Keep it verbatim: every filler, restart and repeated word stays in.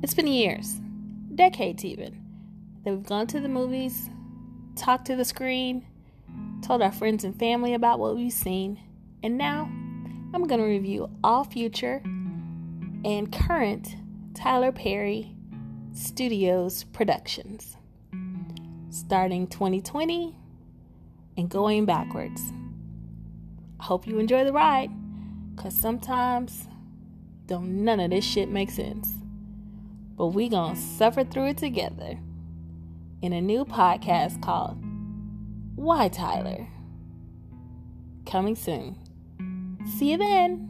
It's been years, decades even, that we've gone to the movies, talked to the screen, told our friends and family about what we've seen, and now I'm going to review all future and current Tyler Perry Studios productions, starting twenty twenty and going backwards. I hope you enjoy the ride, because sometimes don't none of this shit make sense. But we gonna suffer through it together in a new podcast called Why Tyler? Coming soon. See you then.